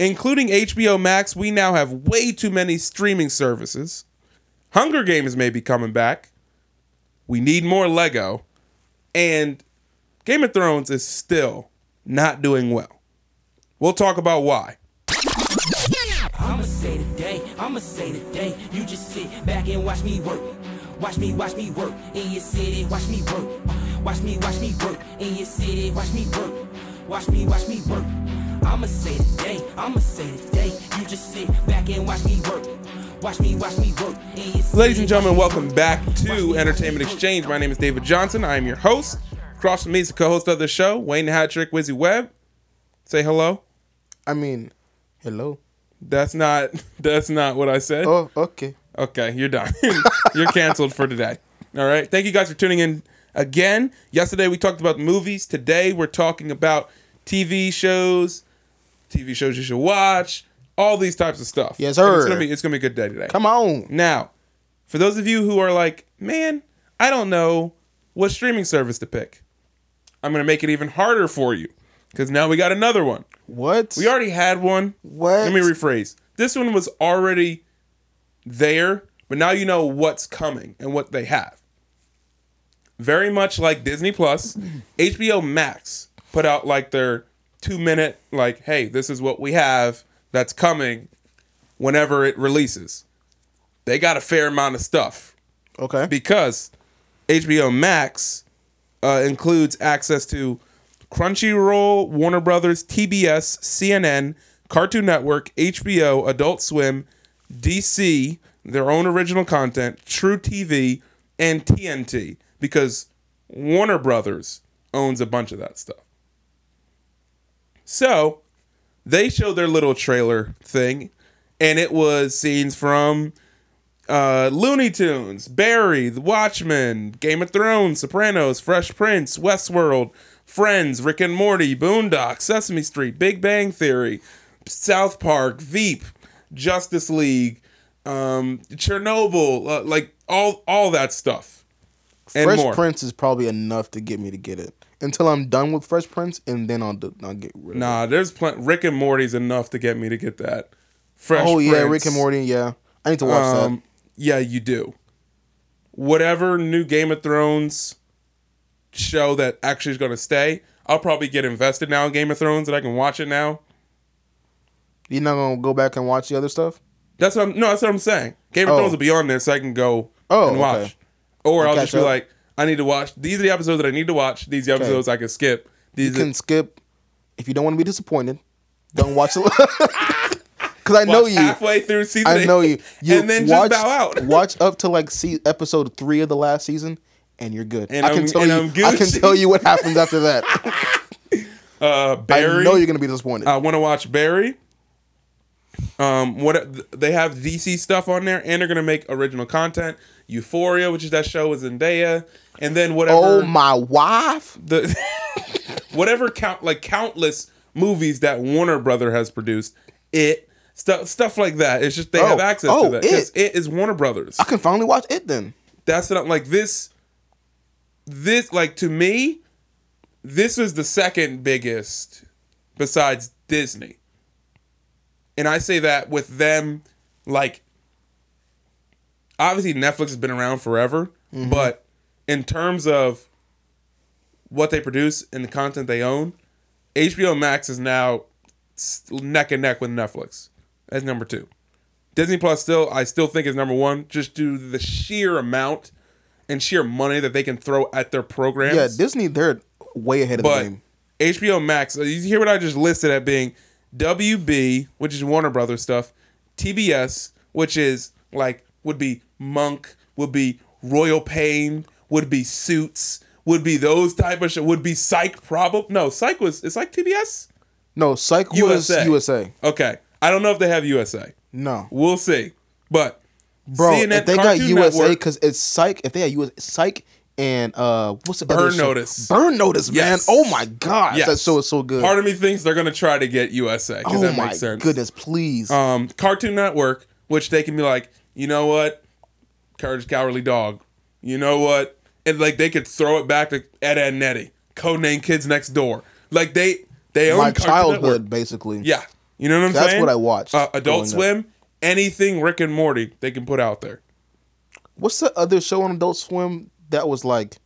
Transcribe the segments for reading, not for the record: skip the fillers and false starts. Including HBO Max, we now have way too many streaming services. Hunger Games may be coming back. We need more Lego. And Game of Thrones is still not doing well. We'll talk about why. I'ma say today, you just sit back and watch me work. Watch me work in your city, watch me work. Watch me work in your city, watch me work. Watch me work. I'ma say today, you just sit back and watch me work. Watch me work in your city. Ladies and gentlemen, welcome back to Entertainment Exchange. My name is David Johnson. I am your host. Across from me is the co-host of the show, Wayne Hatrick, Wizzy Webb. Say hello. I mean, hello. That's not what I said. Oh, okay. Okay, you're done. You're canceled for today. All right. Thank you guys for tuning in again. Yesterday we talked about movies. Today we're talking about TV shows you should watch, all these types of stuff. Yes, sir. And it's gonna be a good day today. Come on. Now, for those of you who are like, man, I don't know what streaming service to pick, I'm going to make it even harder for you because now we got another one. What? We already had one. What? Let me rephrase. This one was already there, but now you know what's coming and what they have. Very much like Disney Plus, HBO Max put out like their 2-minute, like, hey, this is what we have that's coming whenever it releases. They got a fair amount of stuff. Okay. Because HBO Max includes access to Crunchyroll, Warner Brothers, TBS, CNN, Cartoon Network, HBO, Adult Swim, DC, their own original content, True TV, and TNT, because Warner Brothers owns a bunch of that stuff. So they showed their little trailer thing, and it was scenes from Looney Tunes, Barry, The Watchmen, Game of Thrones, Sopranos, Fresh Prince, Westworld, Friends, Rick and Morty, Boondocks, Sesame Street, Big Bang Theory, South Park, Veep, Justice League, Chernobyl, like all that stuff. And Fresh more. Prince is probably enough to get me to get it until I'm done with Fresh Prince, and then I'll get rid of it. Nah, there's Rick and Morty's enough to get me to get that. Fresh Prince. Oh yeah, Rick and Morty. Yeah, I need to watch that. Yeah, you do. Whatever new Game of Thrones show that actually is going to stay, I'll probably get invested now in Game of Thrones that I can watch it now. You're not going to go back and watch the other stuff? That's what I'm saying. Game of Thrones will be on there so I can go and watch. Okay. Or I'll just be like, I need to watch. These are the episodes that I need to watch. These are the episodes I can skip. Skip. If you don't want to be disappointed, don't watch it. Because I know you. Halfway through season 8. I know you. And then just bow out. Watch up to like episode 3 of the last season, and you're good. And I can tell you what happens after that. Barry. I know you're going to be disappointed. I want to watch Barry. What they have DC stuff on there, and they're going to make original content. Euphoria, which is that show with Zendaya. And then whatever. Oh, my wife. Whatever countless movies that Warner Brothers has produced. It. Stuff like that. It's just they have access to that. Because it is Warner Brothers. I can finally watch it then. That's what I'm like. This like to me, this is the second biggest besides Disney. And I say that with them, like, obviously Netflix has been around forever. Mm-hmm. But in terms of what they produce and the content they own, HBO Max is now neck and neck with Netflix. That's number 2. Disney Plus I still think is number 1, just due to the sheer amount and sheer money that they can throw at their programs. Yeah, Disney, they're way ahead of the game. HBO Max, you hear what I just listed at being WB, which is Warner Brothers stuff, TBS, which is like would be Monk, would be Royal Pain, would be Suits, would be those type of shit, would be Psych probably. No, Psych was, it's like TBS? No, Psych USA. Was USA. Okay. I don't know if they have USA. No. We'll see. But bro, CNN, if they got USA, because it's Psych. If they had USA, Psych and what's the Burn Notice. Burn Notice, yes. Man. Oh, my God. Yes. That show is so good. Part of me thinks they're going to try to get USA, because that makes sense. Oh, my goodness, please. Cartoon Network, which they can be like, you know what? Courage Cowardly Dog. You know what? And like they could throw it back to Ed, Edd n Eddy. Codename Kids Next Door. Like they own my childhood, basically. Yeah. You know what I'm saying? That's what I watched. Adult Swim, anything Rick and Morty they can put out there. What's the other show on Adult Swim that was like,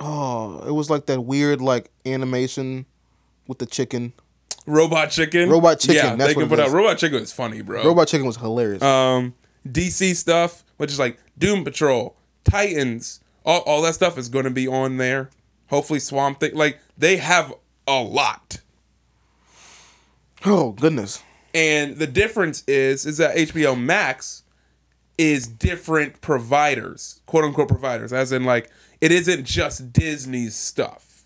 oh, it was like that weird like animation with the chicken. Robot Chicken. Robot Chicken. Yeah, that's they can put out. Robot Chicken was funny, bro. Robot Chicken was hilarious. DC stuff, which is like Doom Patrol, Titans, all that stuff is going to be on there. Hopefully Swamp Thing. Like, they have a lot. Oh, goodness. And the difference is that HBO Max is different providers, quote-unquote providers, as in, like, it isn't just Disney's stuff.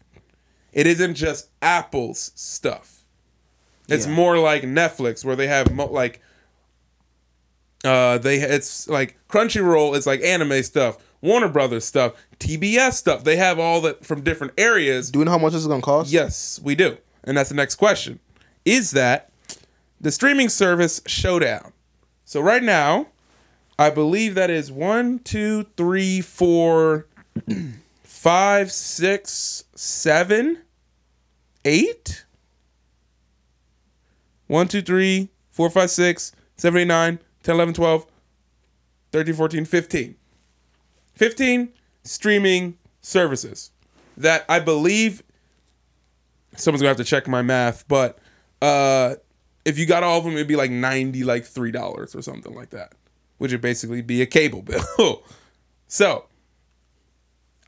It isn't just Apple's stuff. It's more like Netflix, where they have, it's like Crunchyroll is like anime stuff, Warner Brothers stuff, TBS stuff. They have all that from different areas. Do we know how much this is going to cost? Yes, we do. And that's the next question. Is that the streaming service showdown? So right now, I believe that is 1, 2, 3, 4, 5, 6, 7, 8. 1, 2, 3, 4, 5, 6, 7, 8, 9, 10, 11, 12, 13, 14, 15. 15 streaming services that I believe, someone's going to have to check my math, but if you got all of them, it'd be like $93 or something like that, which would basically be a cable bill. So,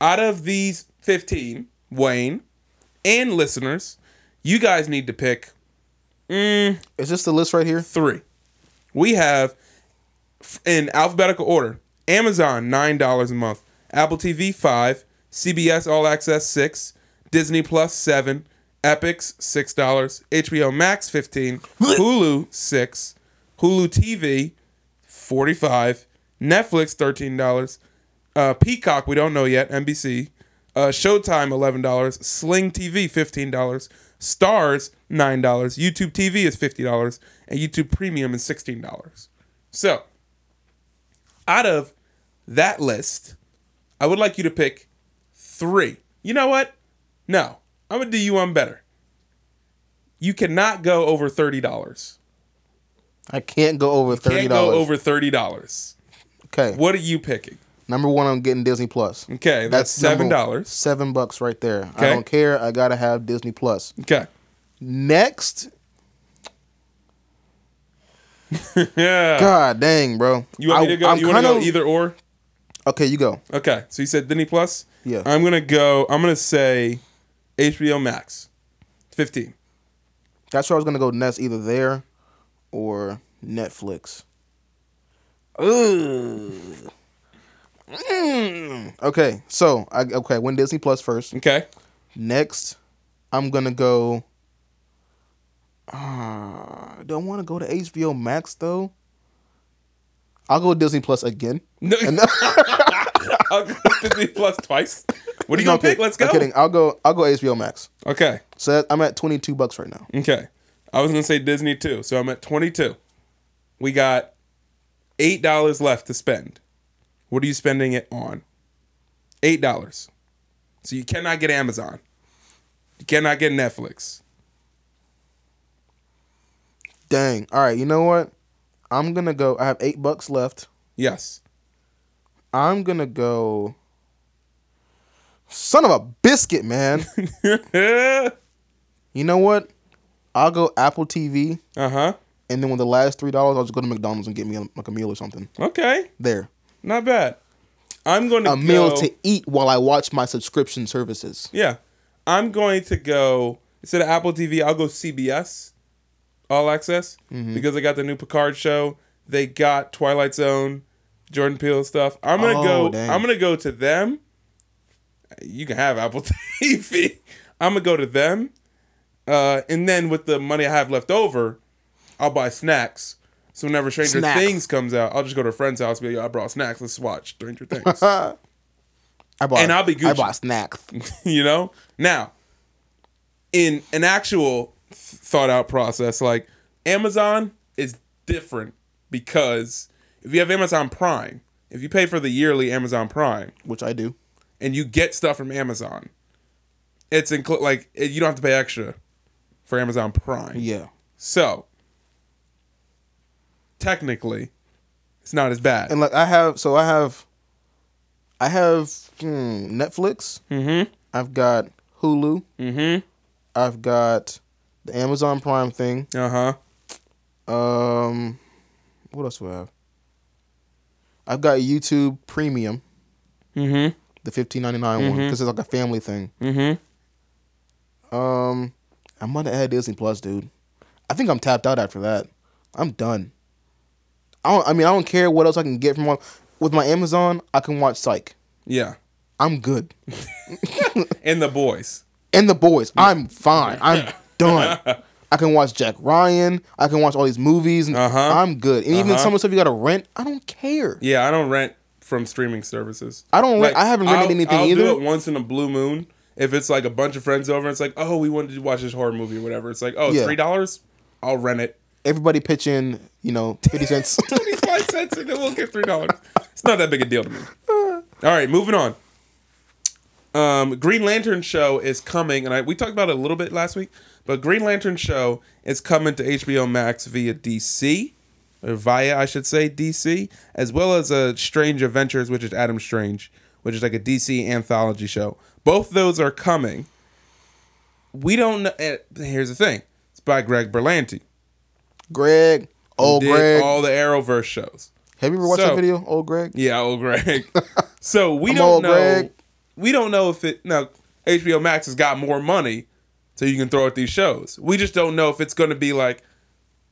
out of these 15, Wayne and listeners, you guys need to pick. Is this the list right here? 3. We have, in alphabetical order, Amazon, $9 a month, Apple TV, $5, CBS All Access, $6, Disney Plus, $7, Epix, $6, HBO Max, $15, Hulu, $6, Hulu TV, $45, Netflix, $13, Peacock, we don't know yet, NBC, Showtime, $11, Sling TV, $15, Stars, $9, YouTube TV is $50, and YouTube Premium is $16. So, out of that list, I would like you to pick 3. You know what? No. I'm going to do you one better. You cannot go over $30. I can't go over $30. You can't go over $30. Okay. What are you picking? Number 1, I'm getting Disney Plus. Okay, that's $7. $7 right there. Okay. I don't care. I got to have Disney Plus. Okay. Next. Yeah. God dang, bro. You want me to go? You want to go either or? Okay, you go. Okay, so you said Disney Plus? Yeah. I'm going to say HBO Max. 15. That's where I was going to go next, either there or Netflix. Ugh. Okay, so I went Disney Plus first. Okay. Next, I'm going to go. I don't want to go to HBO Max, though. I'll go Disney Plus again. No. I'll go Disney Plus twice. What are you going to pick? Let's go. I'm kidding. I'll go HBO Max. Okay. So I'm at $22 right now. Okay. I was going to say Disney too, so I'm at 22. We got $8 left to spend. What are you spending it on? $8. So you cannot get Amazon. You cannot get Netflix. Dang. All right. You know what? I'm going to go. I have $8 left. Yes. I'm going to go. Son of a biscuit, man. You know what? I'll go Apple TV. Uh-huh. And then with the last $3, I'll just go to McDonald's and get me like a meal or something. Okay. There. Not bad. I'm going to go. A meal to eat while I watch my subscription services. Yeah. I'm going to go. Instead of Apple TV, I'll go CBS All Access, because they got the new Picard show, they got Twilight Zone, Jordan Peele stuff. I'm gonna go to them. You can have Apple TV. I'm gonna go to them, and then with the money I have left over, I'll buy snacks. So whenever Stranger Things comes out, I'll just go to a friend's house. And be like, yo, I brought snacks. Let's watch Stranger Things. I'll be Gucci. I bought snacks. You know. Now, in an actual thought out process, like Amazon is different, because if you have Amazon Prime, if you pay for the yearly Amazon Prime, which I do, and you get stuff from Amazon, it's you don't have to pay extra for Amazon Prime. Yeah. So technically, it's not as bad. And like I have Netflix. Mm-hmm. I've got Hulu. Mm-hmm. I've got the Amazon Prime thing. Uh-huh. What else do I have? I've got YouTube Premium. Mm-hmm. The $15.99 one, because it's like a family thing. Mm-hmm. I'm gonna add Disney Plus, dude. I think I'm tapped out after that. I'm done. I don't care what else I can get from one. With my Amazon, I can watch Psych. Yeah. I'm good. And The Boys. And The Boys. I'm fine. I'm done. I can watch Jack Ryan. I can watch all these movies. And I'm good. And even some of the stuff you gotta rent, I don't care. Yeah, I don't rent from streaming services. I haven't rented anything either. I'll do it once in a blue moon. If it's like a bunch of friends over, it's like, oh, we wanted to watch this horror movie or whatever. It's like, oh, yeah. $3? I'll rent it. Everybody pitch in, 50 cents. 25 cents and then we'll get $3. It's not that big a deal to me. All right, moving on. Green Lantern show is coming, and we talked about it a little bit last week, but Green Lantern show is coming to HBO Max via DC, as well as Strange Adventures, which is Adam Strange, which is like a DC anthology show. Both those are coming. We don't know. Here's the thing. It's by Greg Berlanti. Greg. All the Arrowverse shows. Have you ever watched that video, Old Greg? Yeah, Old Greg. So we don't know. Greg. We don't know if HBO Max has got more money, so you can throw at these shows. We just don't know if it's going to be like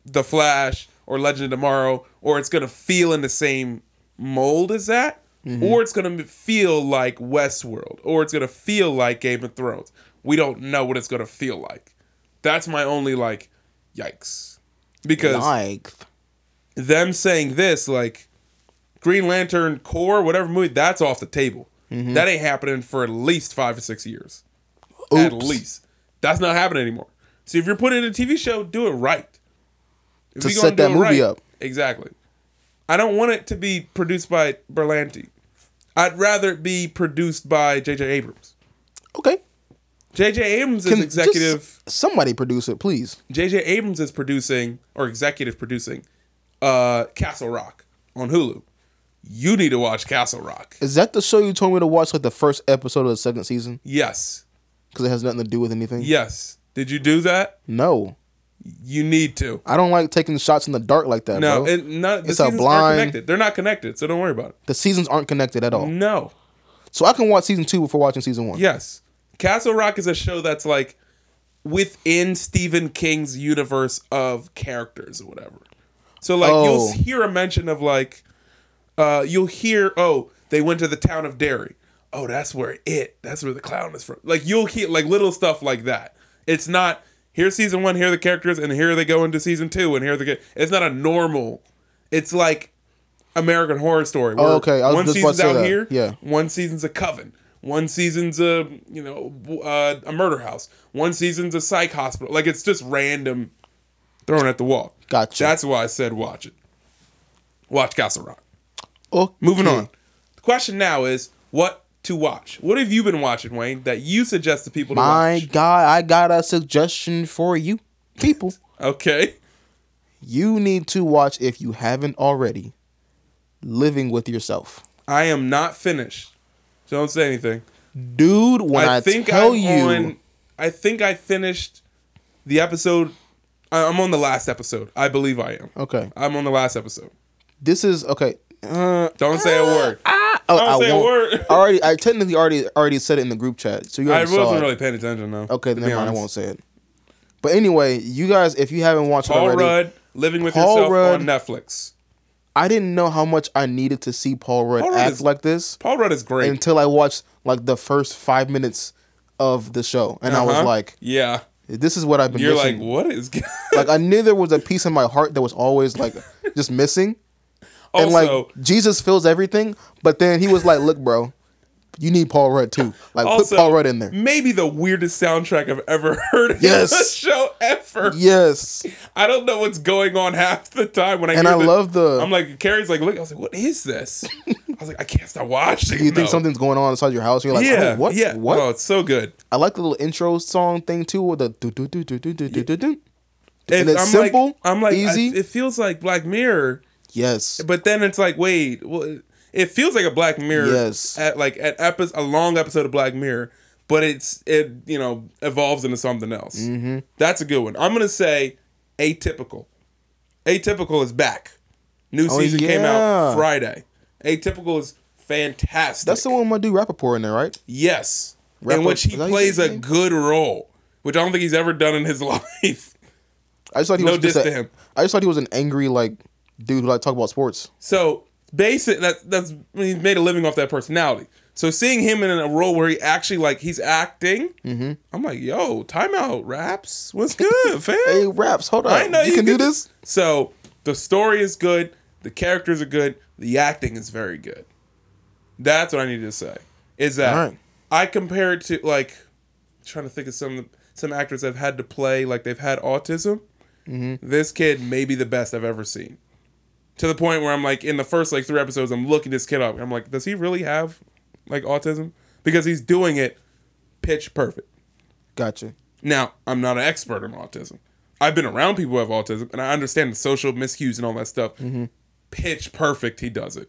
The Flash or Legend of Tomorrow, or it's going to feel in the same mold as that. Mm-hmm. Or it's going to feel like Westworld. Or it's going to feel like Game of Thrones. We don't know what it's going to feel like. That's my only, yikes. Because them saying this, Green Lantern Corps, whatever movie, that's off the table. Mm-hmm. That ain't happening for at least 5 or 6 years. Oops. At least. That's not happening anymore. So if you're putting in a TV show, do it right. To set that movie up. Exactly. I don't want it to be produced by Berlanti. I'd rather it be produced by JJ Abrams. Okay. JJ Abrams is executive. Somebody produce it, please. JJ Abrams is producing or executive producing Castle Rock on Hulu. You need to watch Castle Rock. Is that the show you told me to watch the first episode of the second season? Yes. Because it has nothing to do with anything? Yes. Did you do that? No. You need to. I don't like taking shots in the dark like that. No, bro. It's a blind. Connected. They're not connected, so don't worry about it. The seasons aren't connected at all. No. So I can watch season 2 before watching season 1. Yes. Castle Rock is a show that's within Stephen King's universe of characters or whatever. So you'll hear a mention of you'll hear, oh, they went to the town of Derry. Oh, that's where the clown is from. You'll hear little stuff like that. It's not. Here's season 1, here are the characters, and here they go into season 2, and here they get... It's not a normal... It's like American Horror Story. Where one season's out that. Here, yeah. One season's a coven. One season's a murder house. One season's a psych hospital. It's just random thrown at the wall. Gotcha. That's why I said watch it. Watch Castle Rock. Okay. Moving on. The question now is, what to watch? What have you been watching, Wayne, that you suggest to people to watch? My God, I got a suggestion for you people. Okay. You need to watch, if you haven't already, Living With Yourself. I am not finished. So don't say anything. Dude, when I think I finished the episode. I'm on the last episode. I believe I am. Okay. I'm on the last episode. This is... Okay. Don't say a word. I won't. I technically already said it in the group chat. So I wasn't really paying attention though. Okay, never mind. I won't say it. But anyway, you guys, if you haven't watched Paul already, Rudd, Living with Yourself on Netflix. I didn't know how much I needed to see Paul Rudd act like this. Paul Rudd is great until I watched the first 5 minutes of the show, and I was like, yeah, this is what I've been. You're missing. What is? I knew there was a piece in my heart that was always just missing. And also, Jesus fills everything, but then he was like, "Look, bro, you need Paul Rudd too. Put Paul Rudd in there." Maybe the weirdest soundtrack I've ever heard in a show ever. Yes, I don't know what's going on half the time when I and hear I the, love the. I'm like Carrie's like, look, I was like, what is this? I was like, I can't stop watching. You think something's going on inside your house? You're like, yeah, oh, what? Yeah, what? Oh, it's so good. I like the little intro song thing too, with the do do do do do do do do. And it's simple, like, easy. It feels like Black Mirror. Yes. But then it's like, wait, well, it feels like a Black Mirror. Yes. A long episode of Black Mirror, but it evolves into something else. Mm-hmm. That's a good one. I'm gonna say Atypical. Atypical is back. New season came out Friday. Atypical is fantastic. That's the one with my dude Rappaport in there, right? Yes. In which he plays a good role, which I don't think he's ever done in his life. I just thought he was to him. I just thought he was an angry dude who talk about sports. So basically, that's he made a living off that personality. So seeing him in a role where he actually he's acting, mm-hmm. I'm like, yo, timeout, Raps. What's good, fam? Hey, Raps, hold on. I know you can do this. So the story is good, the characters are good, the acting is very good. That's what I needed to say. Is that right. I compare it to I'm trying to think of some actors I've had to play they've had autism. Mm-hmm. This kid may be the best I've ever seen. To the point where I'm in the first 3 episodes, I'm looking this kid up. I'm like, does he really have autism? Because he's doing it pitch perfect. Gotcha. Now, I'm not an expert on autism. I've been around people who have autism, and I understand the social miscues and all that stuff. Mm-hmm. Pitch perfect, he does it.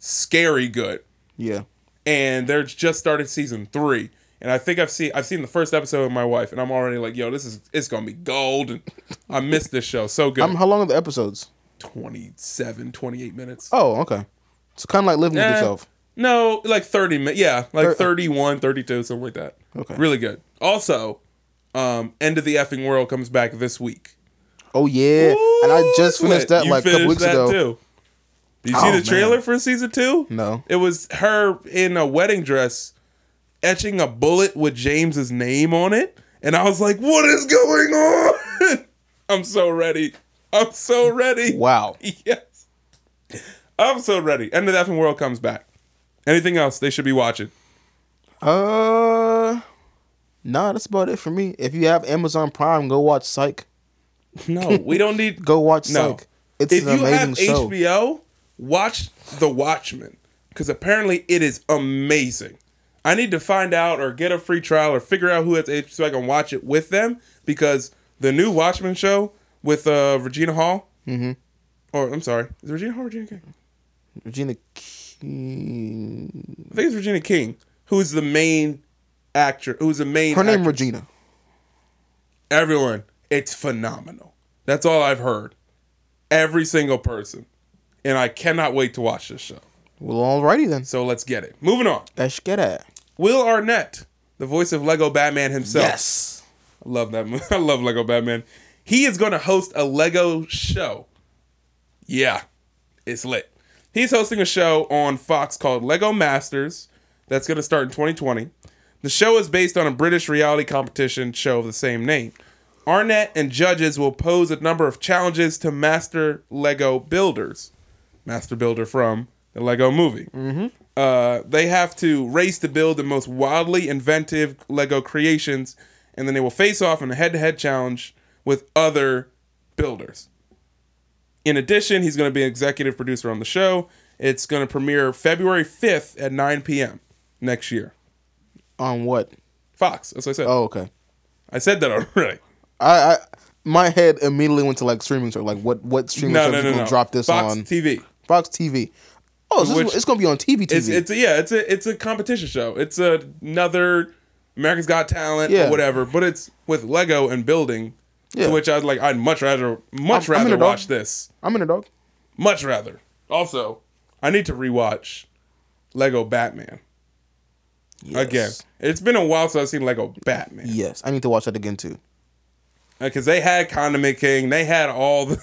Scary good. Yeah. And they're just started season 3. And I think I've seen the first episode with my wife, and I'm already yo, it's gonna be gold. And I missed this show. So good. How long are the episodes? 27, 28 minutes. Oh, okay. It's kind of living with yourself. No, 30 minutes. Yeah, 31, 32, something like that. Okay. Really good. Also, End of the Effing World comes back this week. Oh, yeah. Ooh, and I just finished that a couple weeks ago. Too. Did you see the trailer for season 2? No. It was her in a wedding dress etching a bullet with James's name on it. And I was like, what is going on? I'm so ready. Wow. Yes. I'm so ready. End of the Effing World comes back. Anything else they should be watching? Nah, that's about it for me. If you have Amazon Prime, go watch Psych. No, we don't need... Go watch Psych. It's an amazing show. If you have HBO, watch The Watchmen. Because apparently it is amazing. I need to find out or get a free trial or figure out who has HBO so I can watch it with them. Because the new Watchmen show... with Regina Hall. Mm-hmm. Or, I'm sorry. Is it Regina Hall or Regina King? Regina King. I think it's Regina King, who's the main actor. Her name Regina. Everyone, it's phenomenal. That's all I've heard. Every single person. And I cannot wait to watch this show. Well, alrighty then. So let's get it. Moving on. Let's get it. Will Arnett, the voice of Lego Batman himself. Yes. I love that movie. I love Lego Batman. He is going to host a Lego show. Yeah, it's lit. He's hosting a show on Fox called Lego Masters that's going to start in 2020. The show is based on a British reality competition show of the same name. Arnett and judges will pose a number of challenges to master Lego builders. Master Builder from the Lego Movie. Mm-hmm. They have to race to build the most wildly inventive Lego creations, and then they will face off in a head-to-head challenge with other builders. In addition, he's going to be an executive producer on the show. It's going to premiere February 5th at 9 p.m. next year. On what? Fox. That's what I said. Oh, okay. I said that already. I my head immediately went to streaming service. What streaming service is going to drop this Fox on? Fox TV. Fox TV. Oh, it's going to be on TV. It's a competition show. It's another America's Got Talent or whatever, but it's with Lego and building. Yeah. To which I was like, I'd much rather watch this. I'm in a dog. Much rather. Also, I need to rewatch Lego Batman. Yes. Again. It's been a while since I've seen Lego Batman. Yes, I need to watch that again too. Because they had Condiment King. They had all the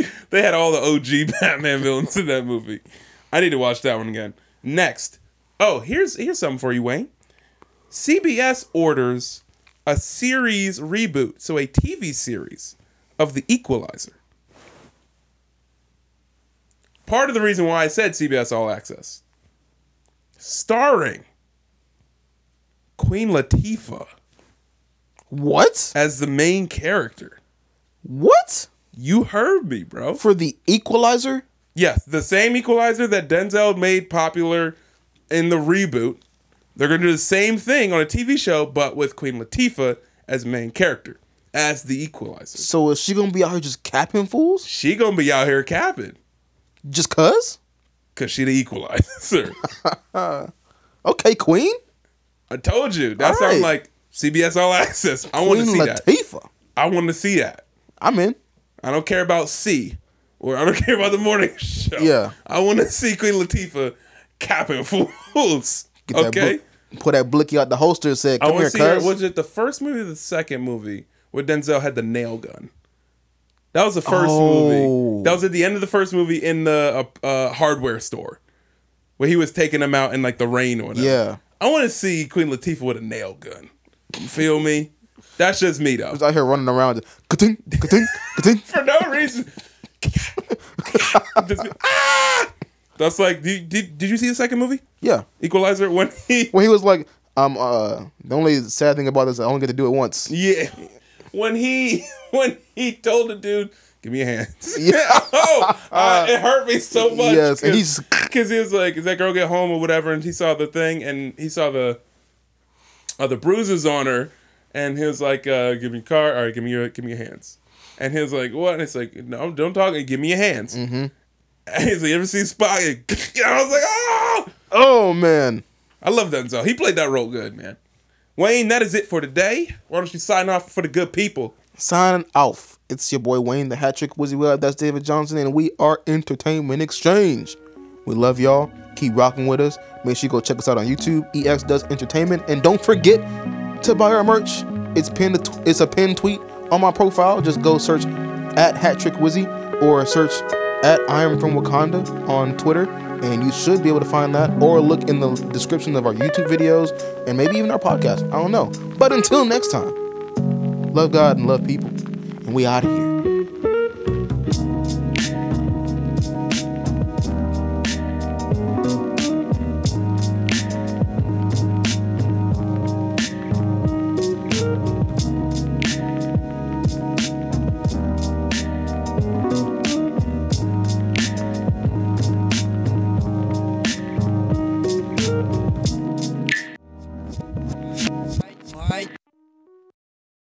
OG Batman villains in that movie. I need to watch that one again. Next. Oh, here's something for you, Wayne. CBS orders a series reboot, so a TV series of The Equalizer. Part of the reason why I said CBS All Access. Starring Queen Latifah. What? As the main character. What? You heard me, bro. For The Equalizer? Yes, the same Equalizer that Denzel made popular in the reboot. They're going to do the same thing on a TV show, but with Queen Latifah as main character. as the Equalizer. So is she gonna be out here just capping fools? She gonna be out here capping. Just cause? Cause she the Equalizer. Okay, Queen. I told you. That sounds like CBS All Access. I want to see that. I want to see that. I'm in. I don't care about C. Or I don't care about the morning show. Yeah. I want to see Queen Latifah capping fools. Okay? Put that blicky out the holster and said, come here, cuz. Was it the first movie or the second movie where Denzel had the nail gun? That was the first movie. That was at the end of the first movie in the hardware store. Where he was taking them out in like the rain or whatever. Yeah. I want to see Queen Latifah with a nail gun. You feel me? That's just me, though. She's out here running around. Ka-ting, ka-ting, ka-ting. For no reason. Just, ah! That's like, did you see the second movie? Yeah. Equalizer, when he was like, the only sad thing about this, I only get to do it once. Yeah. When he told the dude, give me a hand. Yeah. It hurt me so much. Yes. Because he was like, is that girl get home or whatever? And he saw the thing and he saw the bruises on her. And he was like, give me your car. All right, give me your hands. And he was like, what? And it's like, no, don't talk. Give me your hands. Mm-hmm. And he's like, you ever seen Spy? And I was like, oh! Oh, man. I love Denzel. He played that role good, man. Wayne, that is it for today. Why don't you sign off for the good people? Sign off. It's your boy Wayne, the Hat Trick Wizzy Web. That's David Johnson. And we are Entertainment Exchange. We love y'all. Keep rocking with us. Make sure you go check us out on YouTube. EX Does Entertainment. And don't forget to buy our merch. It's a pinned tweet on my profile. Just go search at Hat Trick Wizzy or search at I Am From Wakanda on Twitter, and you should be able to find that, or look in the description of our YouTube videos and maybe even our podcast. I don't know. But until next time, love God and love people, and we out of here.